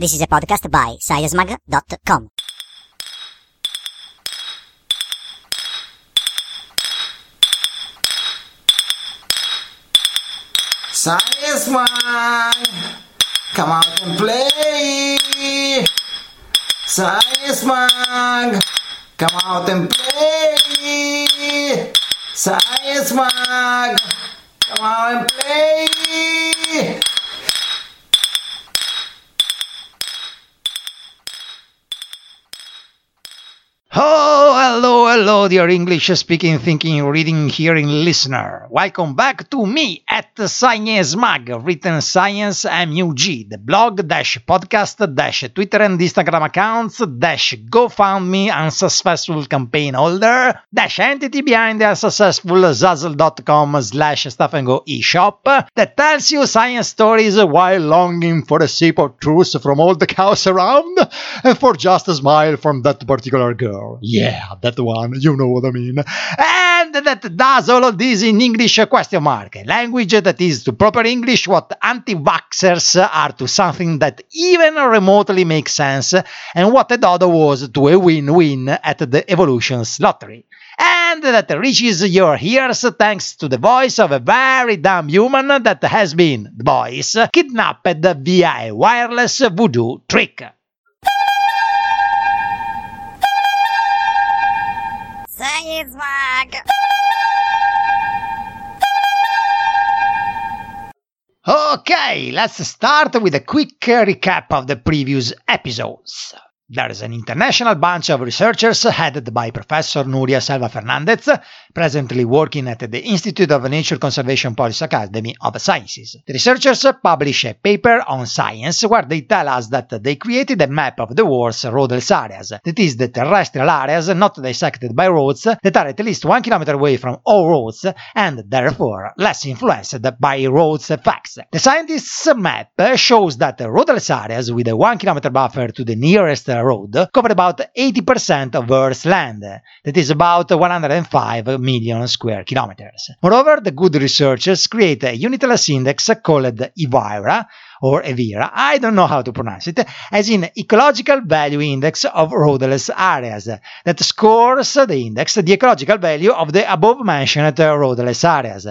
This is a podcast by ScienceMug.com. ScienceMug! Come out and play! ScienceMug! Come out and play! ScienceMug! Come out and play! Oh, hello, dear English-speaking, thinking, reading, hearing listener. Welcome back to me at ScienceMug, written ScienceMug, the blog, podcast, Twitter and Instagram accounts, GoFundMe, unsuccessful campaign holder, entity behind the unsuccessful Zazzle.com/stuffandgo e-shop that tells you science stories while longing for a sip of truth from all the cows around and for just a smile from that particular girl. Yeah, that one, you know what I mean. And that does all of this in English, language that is to proper English what anti-vaxxers are to something that even remotely makes sense, and what a dodo was to a win-win at the evolution's lottery. And that reaches your ears thanks to the voice of a very dumb human that has been, the voice, kidnapped via a wireless voodoo trick. ScienceMug. Okay, let's start with a quick recap of the previous episodes. There is an international bunch of researchers headed by Professor Nuria Selva-Fernandez, presently working at the Institute of Nature Conservation Polish Academy of Sciences. The researchers publish a paper on science where they tell us that they created a map of the world's roadless areas, that is, the terrestrial areas not dissected by roads that are at least 1 kilometer away from all roads and therefore less influenced by roads effects. The scientists' map shows that roadless areas with a 1 kilometer buffer to the nearest road cover about 80% of Earth's land, that is about 105 million square kilometers. Moreover, the good researchers create a unitless index called EVIRA, or EVIRA, I don't know how to pronounce it, as in Ecological Value Index of Roadless Areas, that scores the index, the ecological value of the above-mentioned roadless areas.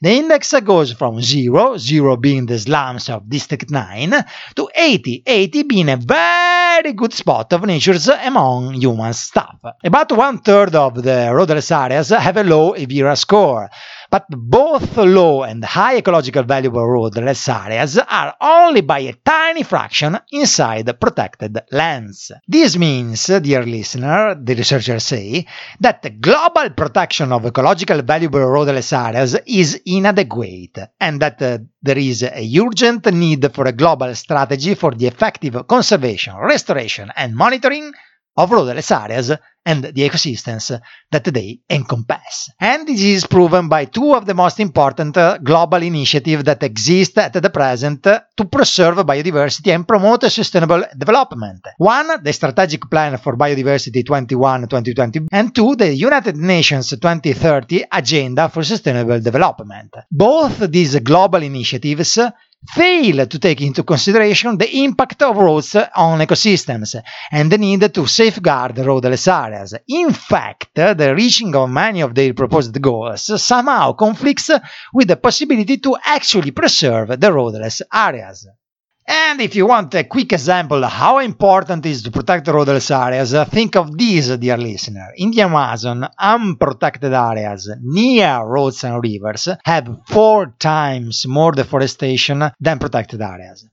The index goes from 0, 0 being the slums of District 9, to 80, 80 being a very good spot of nature's among human stuff. About 1/3 of the roadless areas have a low EVIRA score, but both low and high ecological valuable roadless areas are only by a tiny fraction inside protected lands. This means, dear listener, the researchers say, that the global protection of ecological valuable roadless areas is inadequate, and that there is a urgent need for a global strategy for the effective conservation, restoration and monitoring of roadless areas and the ecosystems that they encompass. And this is proven by two of the most important global initiatives that exist at the present to preserve biodiversity and promote sustainable development. One, the Strategic Plan for Biodiversity 21-2020, and two, the United Nations 2030 Agenda for Sustainable Development. Both these global initiatives fail to take into consideration the impact of roads on ecosystems and the need to safeguard roadless areas. In fact, the reaching of many of their proposed goals somehow conflicts with the possibility to actually preserve the roadless areas. And if you want a quick example of how important it is to protect roadless areas, think of this, dear listener. In the Amazon, unprotected areas near roads and rivers have 4 times more deforestation than protected areas.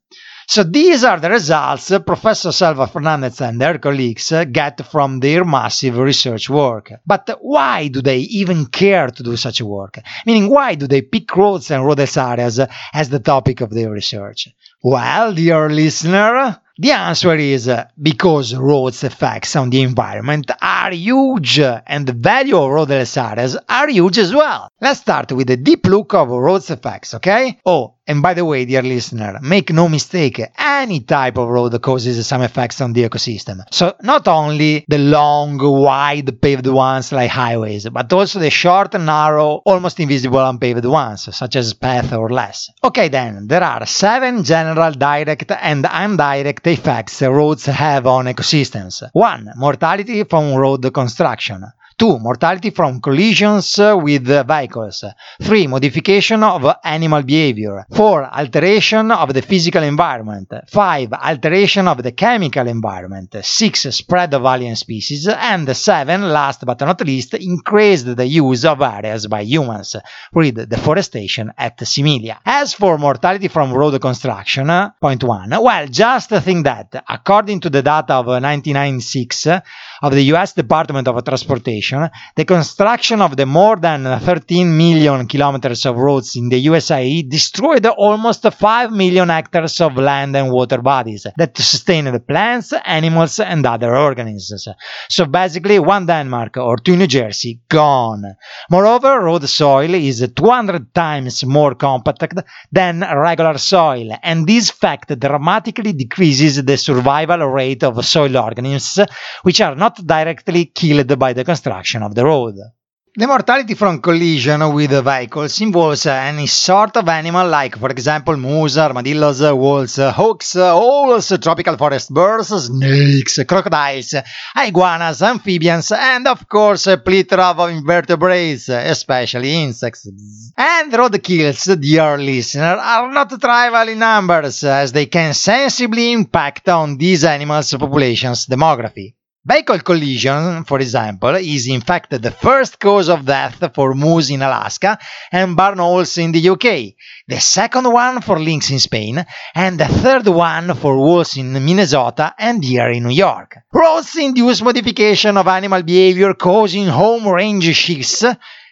So these are the results Professor Selva-Fernandez and her colleagues get from their massive research work. But why do they even care to do such work? Meaning, why do they pick roads and roadless areas as the topic of their research? Well, dear listener, the answer is because roads' effects on the environment are huge and the value of roadless areas are huge as well. Let's start with a deep look of roads' effects, okay? Oh, And by the way, dear listener, make no mistake, any type of road causes some effects on the ecosystem. So not only the long, wide paved ones like highways, but also the short, narrow, almost invisible unpaved ones, such as paths or less. Okay then, there are 7 general direct and indirect effects roads have on ecosystems. 1. Mortality from road construction. 2. Mortality from collisions with vehicles. 3. Modification of animal behavior. 4. Alteration of the physical environment. 5. Alteration of the chemical environment. 6. Spread of alien species. And 7. Last but not least, increased the use of areas by humans. Read deforestation at similia. As for mortality from road construction, point 1. Well, just think that, according to the data of 1996 of the U.S. Department of Transportation, the construction of the more than 13 million kilometers of roads in the USA destroyed almost 5 million hectares of land and water bodies that sustain the plants, animals, and other organisms. So basically, 1 Denmark or 2 New Jersey gone. Moreover, road soil is 200 times more compact than regular soil, and this fact dramatically decreases the survival rate of soil organisms, which are not directly killed by the construction of the road. The mortality from collision with vehicles involves any sort of animal, like for example moose, armadillos, wolves, hawks, owls, tropical forest birds, snakes, crocodiles, iguanas, amphibians, and of course a plethora of invertebrates, especially insects. And road kills, dear listener, are not trivial in numbers, as they can sensibly impact on these animals' population's demography. Vehicle collision, for example, is in fact the first cause of death for moose in Alaska and barn owls in the UK, the second one for lynx in Spain, and the third one for wolves in Minnesota and deer in New York. Roads induce modification of animal behavior, causing home range shifts,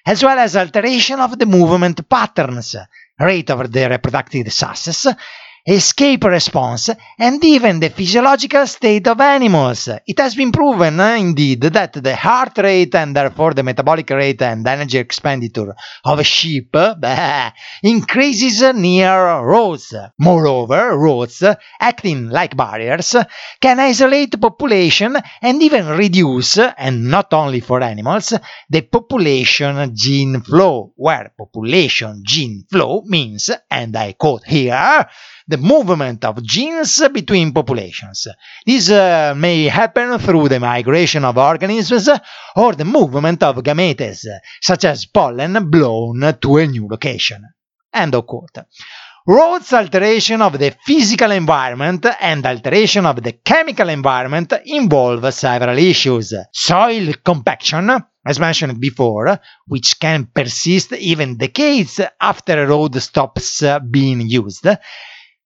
as well as alteration of the movement patterns, rate of the reproductive success, escape response, and even the physiological state of animals. It has been proven, indeed, that the heart rate and therefore the metabolic rate and energy expenditure of sheep increases near roads. Moreover, roads, acting like barriers, can isolate population and even reduce, and not only for animals, the population gene flow, where population gene flow means, and I quote here, the movement of genes between populations. This may happen through the migration of organisms or the movement of gametes, such as pollen blown to a new location. End of quote. Roads alteration of the physical environment and alteration of the chemical environment involve several issues. Soil compaction, as mentioned before, which can persist even decades after a road stops being used.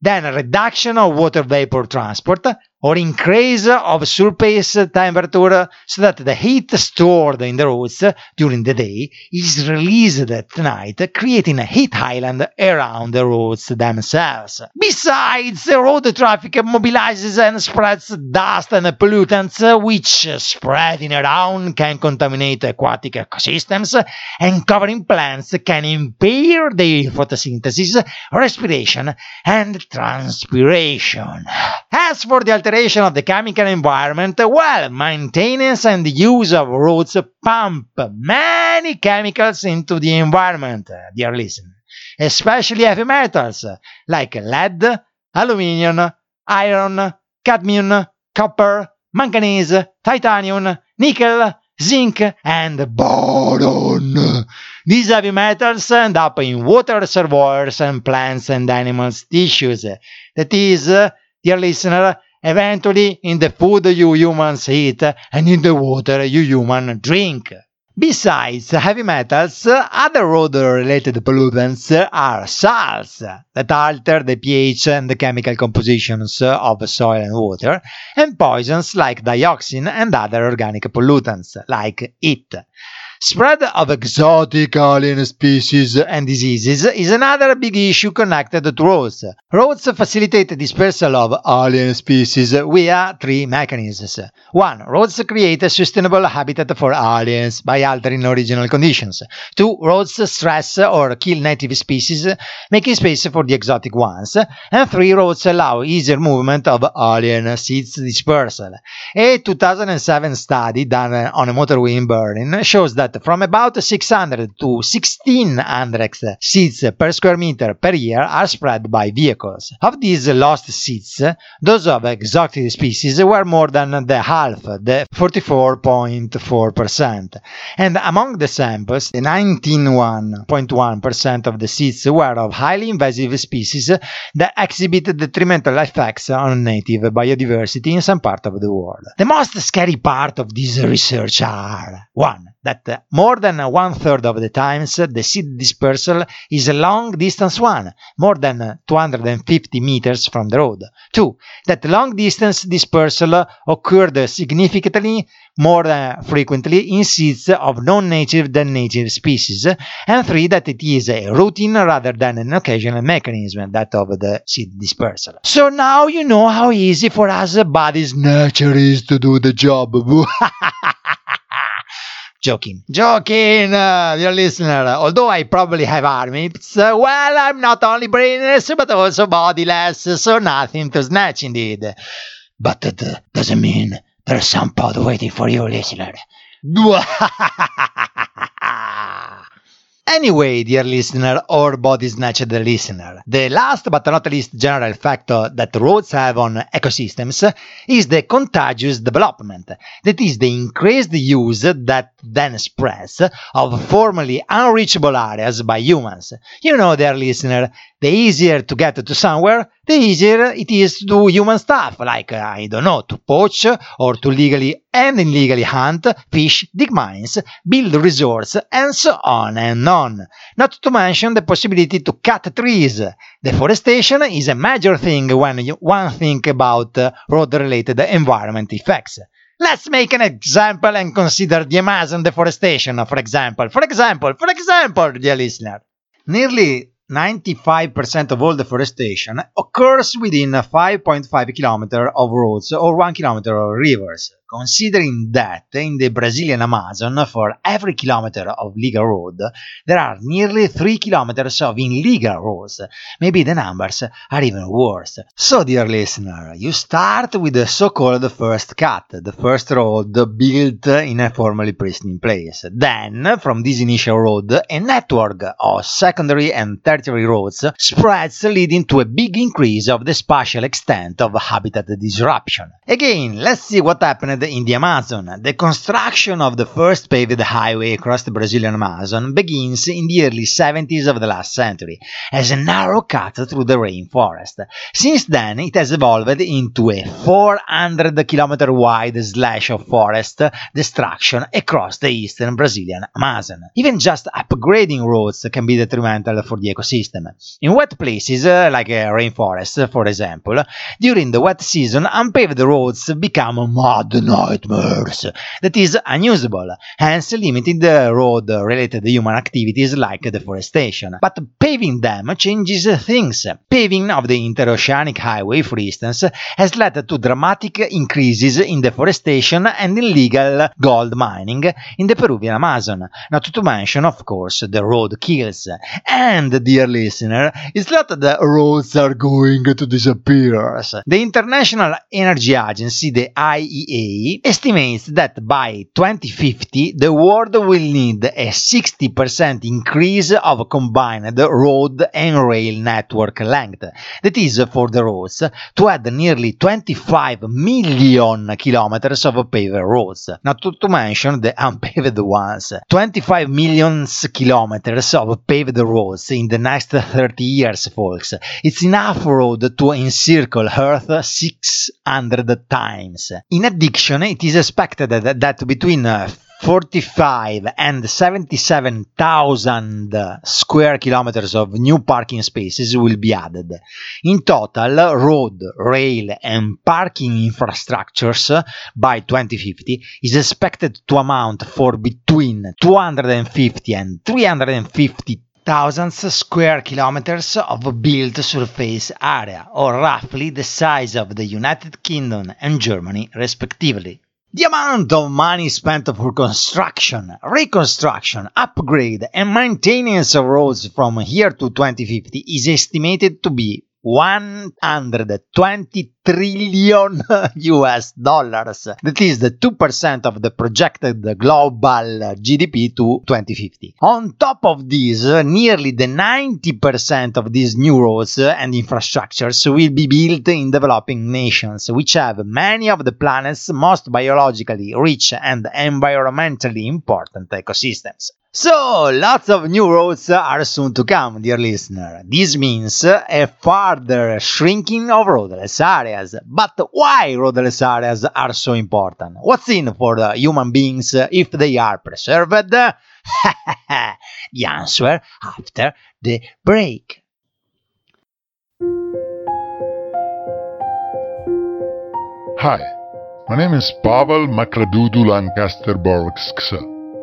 Then reduction of water vapor transport, or increase of surface temperature so that the heat stored in the roads during the day is released at night, creating a heat island around the roads themselves. Besides, road traffic mobilizes and spreads dust and pollutants, which, spreading around, can contaminate aquatic ecosystems, and covering plants can impair their photosynthesis, respiration, and transpiration. As for the alteration of the chemical environment, well, maintenance and the use of roads pump many chemicals into the environment, dear listener, especially heavy metals like lead, aluminium, iron, cadmium, copper, manganese, titanium, nickel, zinc, and boron. These heavy metals end up in water reservoirs and plants and animals' tissues. That is, dear listener, eventually in the food you humans eat and in the water you humans drink. Besides heavy metals, other road-related pollutants are salts that alter the pH and the chemical compositions of soil and water, and poisons like dioxin and other organic pollutants, like it. Spread of exotic alien species and diseases is another big issue connected to roads. Roads facilitate the dispersal of alien species via three mechanisms. 1. Roads create a sustainable habitat for aliens by altering original conditions. 2. Roads stress or kill native species, making space for the exotic ones. And 3. Roads allow easier movement of alien seeds dispersal. A 2007 study done on a motorway in Berlin shows that from about 600 to 1600 seeds per square meter per year are spread by vehicles. Of these lost seeds, those of exotic species were more than the half, the 44.4%. And among the samples, the 91.1% of the seeds were of highly invasive species that exhibit detrimental effects on native biodiversity in some part of the world. The most scary part of this research are 1. That more than 1/3 of the times the seed dispersal is a long distance one, more than 250 meters from the road. 2. That long distance dispersal occurred significantly more frequently in seeds of non-native than native species. And 3. That it is a routine rather than an occasional mechanism, that of the seed dispersal. So now you know how easy for us bodies nature is to do the job. Joking, dear listener, although I probably have arms, well, I'm not only brainless, but also bodiless, so nothing to snatch indeed. But that doesn't mean there's some pod waiting for you, listener. Anyway, dear listener, or body snatched listener, the last but not least general factor that roads have on ecosystems is the contagious development, that is the increased use that then spreads of formerly unreachable areas by humans. You know, dear listener, the easier to get to somewhere, the easier it is to do human stuff, like, I don't know, to poach or to legally and illegally hunt, fish, dig mines, build resorts, and so on and on. Not to mention the possibility to cut trees. Deforestation is a major thing when one thinks about road-related environment effects. Let's make an example and consider the Amazon deforestation, for example, dear listener. Nearly 95% of all deforestation occurs within 5.5 km of roads or 1 km of rivers. Considering that in the Brazilian Amazon, for every kilometer of legal road, there are nearly 3 kilometers of illegal roads. Maybe the numbers are even worse. So, dear listener, you start with the so-called first cut, the first road built in a formerly pristine place. Then, from this initial road, a network of secondary and tertiary roads spreads, leading to a big increase of the spatial extent of habitat disruption. Again, let's see what happened in the Amazon. The construction of the first paved highway across the Brazilian Amazon begins in the early 70s of the last century as a narrow cut through the rainforest. Since then, it has evolved into a 400-kilometer wide slash of forest destruction across the eastern Brazilian Amazon. Even just upgrading roads can be detrimental for the ecosystem. In wet places, like a rainforest, for example, during the wet season, unpaved roads become mud nightmares that is unusable, hence limiting the road-related human activities like deforestation. But paving them changes things. Paving of the interoceanic highway, for instance, has led to dramatic increases in deforestation and illegal gold mining in the Peruvian Amazon, not to mention, of course, the road kills. And, dear listener, it's not that roads are going to disappear. The International Energy Agency, the IEA, estimates that by 2050 the world will need a 60% increase of combined road and rail network length. That is, for the roads, to add nearly 25 million kilometers of paved roads, not to mention the unpaved ones. 25 million kilometers of paved roads in the next 30 years, folks. It's enough road to encircle Earth 600 times. In addiction, it is expected that between 45 and 77,000 square kilometers of new parking spaces will be added. In total, road, rail and parking infrastructures by 2050 is expected to amount for between 250 and 350,000 square kilometers of built surface area, or roughly the size of the United Kingdom and Germany respectively. The amount of money spent for construction, reconstruction, upgrade and maintenance of roads from here to 2050 is estimated to be $120 trillion. That is the 2% of the projected global GDP to 2050. On top of this, nearly the 90% of these new roads and infrastructures will be built in developing nations, which have many of the planet's most biologically rich and environmentally important ecosystems. So, lots of new roads are soon to come, dear listener. This means a further shrinking of roadless areas. But why roadless areas are so important? What's in for the human beings if they are preserved? The answer after the break. Hi, my name is Pavel macradudu lancaster-Borx.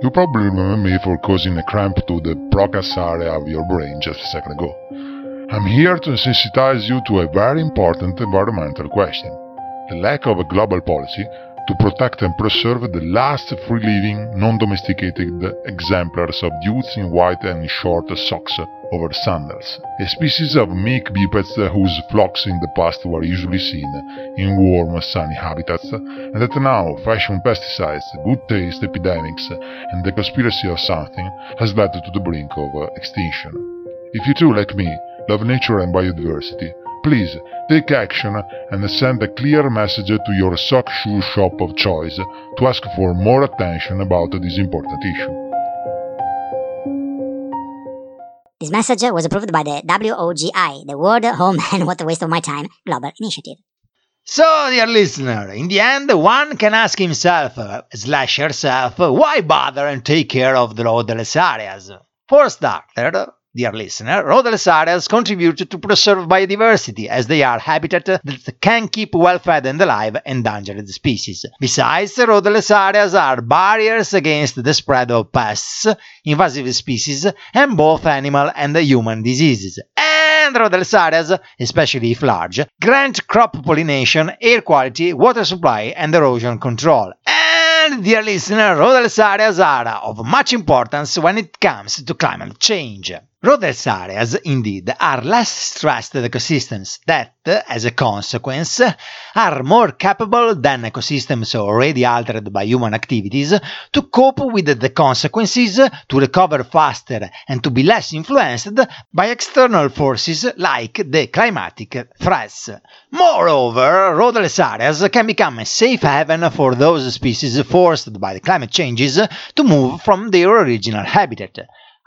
You probably remember me for causing a cramp to the Broca's area of your brain just a second ago. I'm here to sensitize you to a very important environmental question. The lack of a global policy to protect and preserve the last free-living, non-domesticated exemplars of dudes in white and short socks over sandals, a species of meek bipeds whose flocks in the past were usually seen in warm, sunny habitats, and that now fashion pesticides, good taste epidemics, and the conspiracy of something has led to the brink of extinction. If you too, like me, love nature and biodiversity, please take action and send a clear message to your sock shoe shop of choice to ask for more attention about this important issue. This message was approved by the WOGI, the World Home and What a Waste of My Time Global Initiative. So, dear listener, in the end, one can ask himself / herself, why bother and take care of the roadless areas? For starter, dear listener, roadless areas contribute to preserve biodiversity, as they are habitat that can keep well-fed and alive endangered species. Besides, roadless areas are barriers against the spread of pests, invasive species, and both animal and human diseases. And roadless areas, especially if large, grant crop pollination, air quality, water supply, and erosion control. And, dear listener, roadless areas are of much importance when it comes to climate change. Roadless areas, indeed, are less stressed ecosystems that, as a consequence, are more capable than ecosystems already altered by human activities to cope with the consequences, to recover faster and to be less influenced by external forces like the climatic threats. Moreover, roadless areas can become a safe haven for those species forced by the climate changes to move from their original habitat.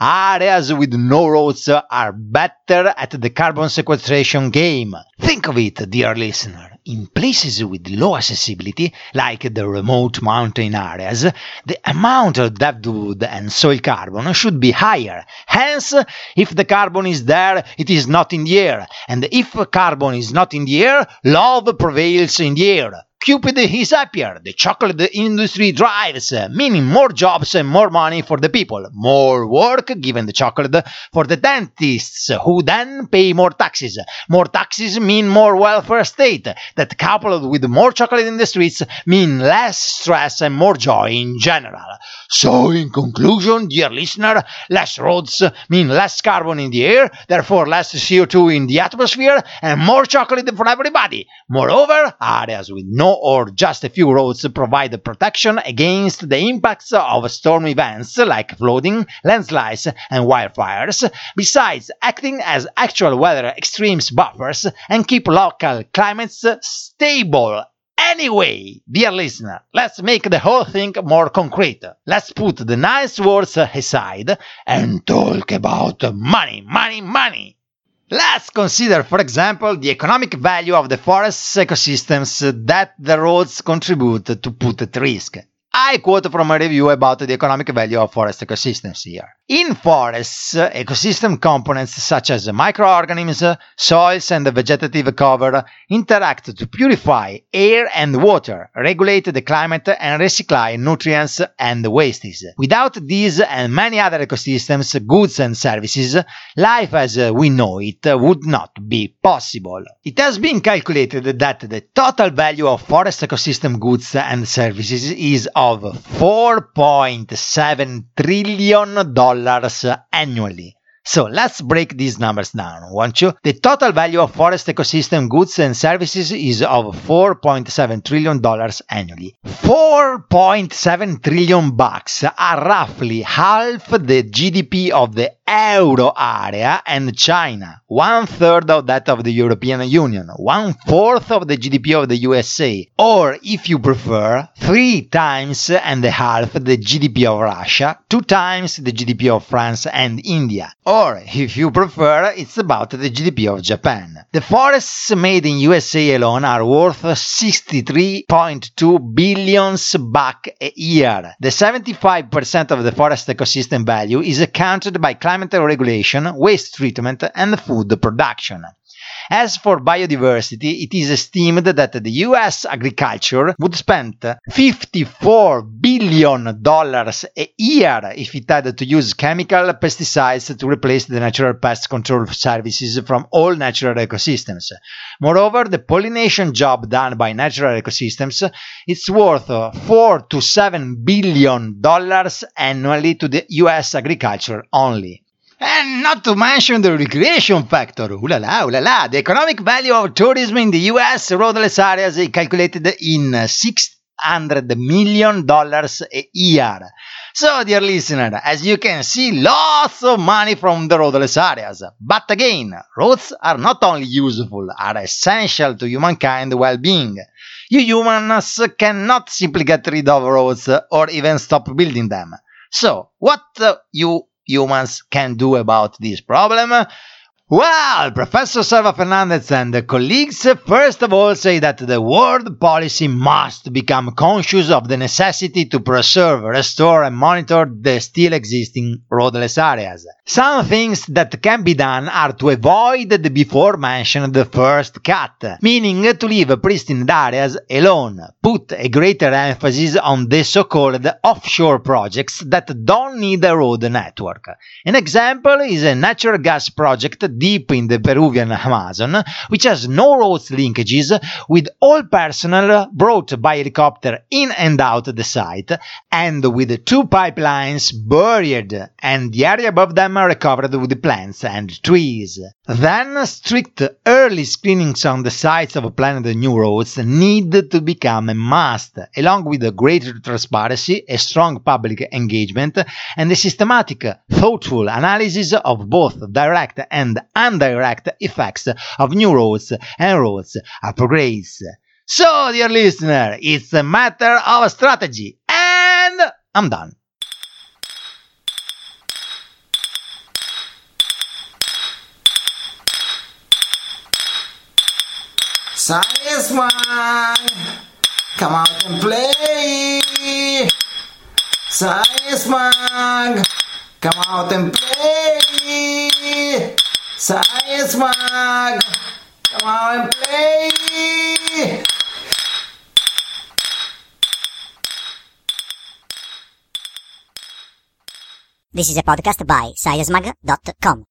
Areas with no roads are better at the carbon sequestration game. Think of it, dear listener. In places with low accessibility, like the remote mountain areas, the amount of deadwood and soil carbon should be higher. Hence, if the carbon is there, it is not in the air. And if carbon is not in the air, love prevails in the air. Cupid is happier, the chocolate industry drives, meaning more jobs and more money for the people, more work given the chocolate for the dentists, who then pay more taxes. More taxes mean more welfare state, that coupled with more chocolate in the streets mean less stress and more joy in general. So, in conclusion, dear listener, less roads mean less carbon in the air, therefore less CO2 in the atmosphere, and more chocolate for everybody. Moreover, areas with no or just a few roads provide protection against the impacts of storm events like flooding, landslides and wildfires, besides acting as actual weather extremes buffers and keep local climates stable. Anyway, dear listener, let's make the whole thing more concrete. Let's put the nice words aside and talk about money, money, money. Let's consider, for example, the economic value of the forest ecosystems that the roads contribute to put at risk. I quote from a review about the economic value of forest ecosystems here. In forests, ecosystem components such as microorganisms, soils and the vegetative cover interact to purify air and water, regulate the climate and recycle nutrients and wastes. Without these and many other ecosystems, goods and services, life as we know it would not be possible. It has been calculated that the total value of forest ecosystem goods and services is of $4.7 trillion annually. So let's break these numbers down, won't you? The total value of forest ecosystem goods and services is of $4.7 trillion annually. $4.7 trillion are roughly half the GDP of the Euro area and China, 1/3 of that of the European Union, 1/4 of the GDP of the USA, or if you prefer, 3.5 times the GDP of Russia, 2 times the GDP of France and India, or if you prefer, it's about the GDP of Japan. The forests made in USA alone are worth $63.2 billion a year. The 75% of the forest ecosystem value is accounted by climate regulation, waste treatment, and food production. As for biodiversity, it is estimated that the U.S. agriculture would spend $54 billion a year if it had to use chemical pesticides to replace the natural pest control services from all natural ecosystems. Moreover, the pollination job done by natural ecosystems is worth $4 to $7 billion annually to the U.S. agriculture only. And not to mention the recreation factor. Ooh la la, ooh la la. The economic value of tourism in the US roadless areas is calculated in $600 million a year. So, dear listener, as you can see, lots of money from the roadless areas. But again, roads are not only useful, are essential to humankind's well-being. You humans cannot simply get rid of roads or even stop building them. So, what you humans can do about this problem? Well, Professor Selva-Fernandez and the colleagues first of all say that the world policy must become conscious of the necessity to preserve, restore and monitor the still existing roadless areas. Some things that can be done are to avoid the before mentioned first cut, meaning to leave pristine areas alone, put a greater emphasis on the so-called offshore projects that don't need a road network. An example is a natural gas project deep in the Peruvian Amazon, which has no roads linkages, with all personnel brought by helicopter in and out the site, and with 2 pipelines buried and the area above them recovered with plants and trees. Then, strict early screenings on the sites of planned new roads need to become a must, along with a greater transparency, a strong public engagement, and a systematic, thoughtful analysis of both direct and indirect effects of new roads and roads upgrades. So, dear listener, it's a matter of strategy, and I'm done. ScienceMug, come out and play. ScienceMug, come out and play. ScienceMug, come out and play. This is a podcast by ScienceMug.com.